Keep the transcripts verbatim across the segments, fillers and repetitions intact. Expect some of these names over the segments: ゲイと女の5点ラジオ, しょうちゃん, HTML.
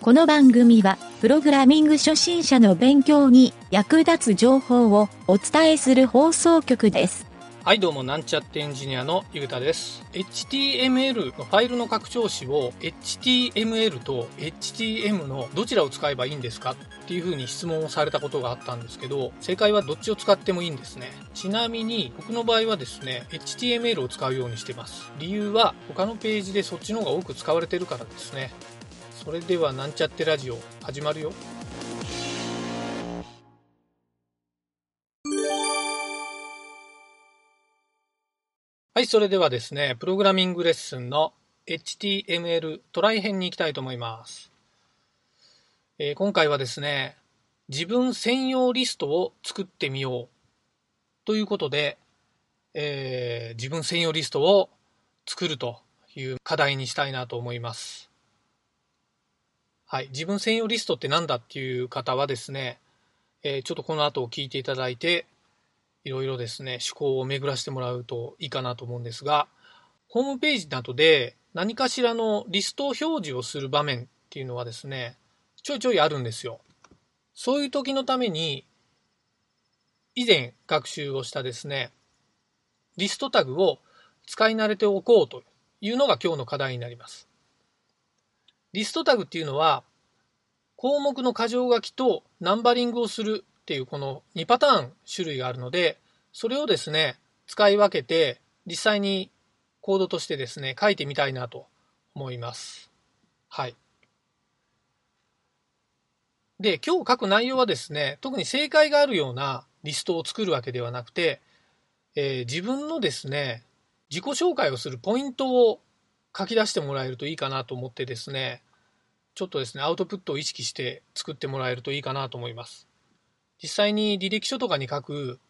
この番組はプログラミング初心者の勉強に役立つ情報をお伝えする放送局です。はい、どうも、なんちゃってエンジニアのゆうたです。 エイチティーエムエル のファイルの拡張子を エイチティーエムエル と エイチティーエム のどちらを使えばいいんですかっていう風に質問をされたことがあったんですけど、正解はどっちを使ってもいいんですね。ちなみに僕の場合はですね エイチティーエムエル を使うようにしてます。理由は他のページでそっちの方が多く使われてるからですね。それではなんちゃってラジオ始まるよ。はい、それではですね、プログラミングレッスンの エイチティーエムエル トライ編に行きたいと思います。えー、今回はですね、自分専用リストを作ってみようということで、えー、自分専用リストを作るという課題にしたいなと思います。はい、自分専用リストってなんだっていう方はですね、えー、ちょっとこの後聞いていただいて、いろいろですね、思考を巡らしてもらうといいかなと思うんですが、ホームページなどで何かしらのリスト表示をする場面っていうのはですね、ちょいちょいあるんですよ。そういう時のために、以前学習をしたですね、リストタグを使い慣れておこうというのが今日の課題になります。リストタグっていうのは、項目の箇条書きとナンバリングをするっていうこのにパターン種類があるので、それをですね使い分けて実際にコードとしてですね書いてみたいなと思います。はい。で、今日書く内容はですね、特に正解があるようなリストを作るわけではなくて、えー、自分のですね自己紹介をするポイントを書き出してもらえるといいかなと思ってですね、ちょっとですねアウトプットを意識して作ってもらえるといいかなと思います。実際に履歴書とかに書く、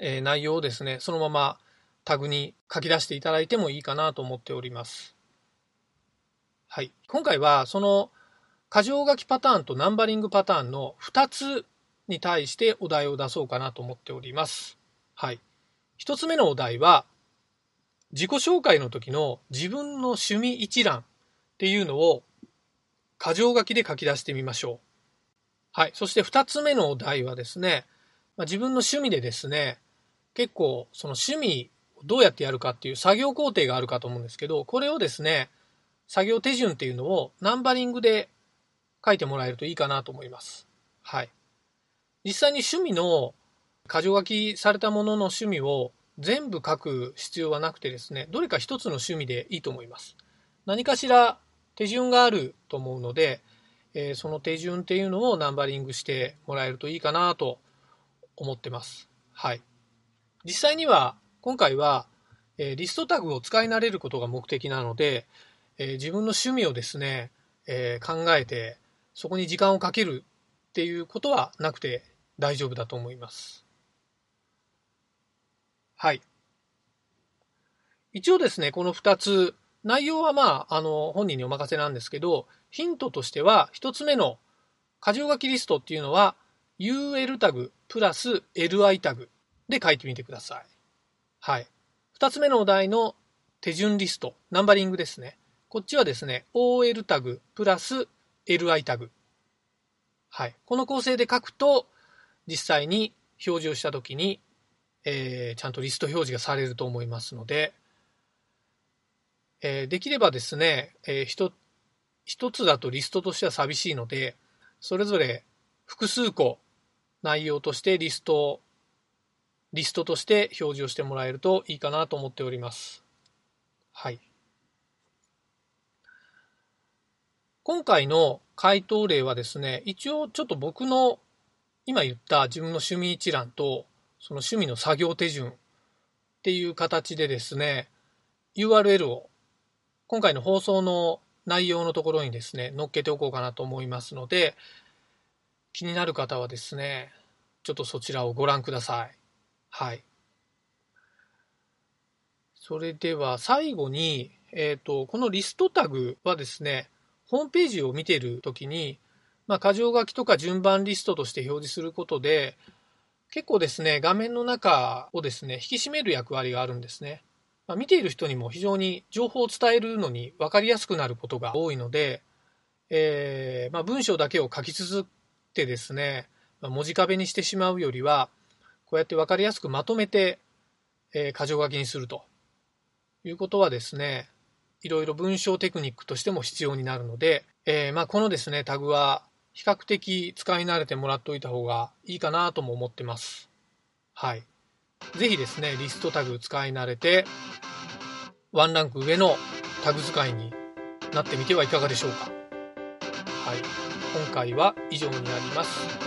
えー、内容をですね、そのままタグに書き出していただいてもいいかなと思っております。はい。今回はその箇条書きパターンとナンバリングパターンのふたつに対してお題を出そうかなと思っております。はい。ひとつめのお題は、自己紹介の時の自分の趣味一覧っていうのを箇条書きで書き出してみましょう。はい、そしてふたつめのお題はですね、まあ、自分の趣味でですね、結構その趣味をどうやってやるかっていう作業工程があるかと思うんですけど、これをですね、作業手順っていうのをナンバリングで書いてもらえるといいかなと思います。はい。実際に趣味の箇条書きされたものの趣味を全部書く必要はなくてですね、どれか一つの趣味でいいと思います。何かしら手順があると思うので、その手順っていうのをナンバリングしてもらえるといいかなと思ってます。はい。実際には今回はリストタグを使い慣れることが目的なので、自分の趣味をですね、考えてそこに時間をかけるっていうことはなくて大丈夫だと思います。はい。一応ですね、このふたつ、内容はまあ、あの、本人にお任せなんですけど、ヒントとしては、一つ目の箇条書きリストっていうのは、ユーエル タグプラス エルアイ タグで書いてみてください。はい。二つ目のお題の手順リスト、ナンバリングですね。こっちはですね、オーエル タグプラス エルアイ タグ。はい。この構成で書くと、実際に表示をしたときに、えー、ちゃんとリスト表示がされると思いますので、えー、できればですね、えー、ひと、一つだとリストとしては寂しいので、それぞれ複数個内容としてリストを、リストとして表示をしてもらえるといいかなと思っております。はい。今回の回答例はですね、一応ちょっと僕の今言った自分の趣味一覧とその趣味の作業手順っていう形でですね、ユーアールエル を今回の放送の内容のところにですね、載っけておこうかなと思いますので、気になる方はですね、ちょっとそちらをご覧ください。はい。それでは最後に、えっと、このリストタグはですね、ホームページを見ているときに、まあ、箇条書きとか順番リストとして表示することで、結構ですね、画面の中をですね、引き締める役割があるんですね。見ている人にも非常に情報を伝えるのに分かりやすくなることが多いので、えーまあ、文章だけを書き続けてですね、まあ、文字壁にしてしまうよりはこうやって分かりやすくまとめて、えー、箇条書きにするということはですね、いろいろ文章テクニックとしても必要になるので、えーまあ、このですねタグは比較的使い慣れてもらっておいた方がいいかなとも思ってます。はい。ぜひですねリストタグ使い慣れてワンランク上のタグ使いになってみてはいかがでしょうか。はい、今回は以上になります。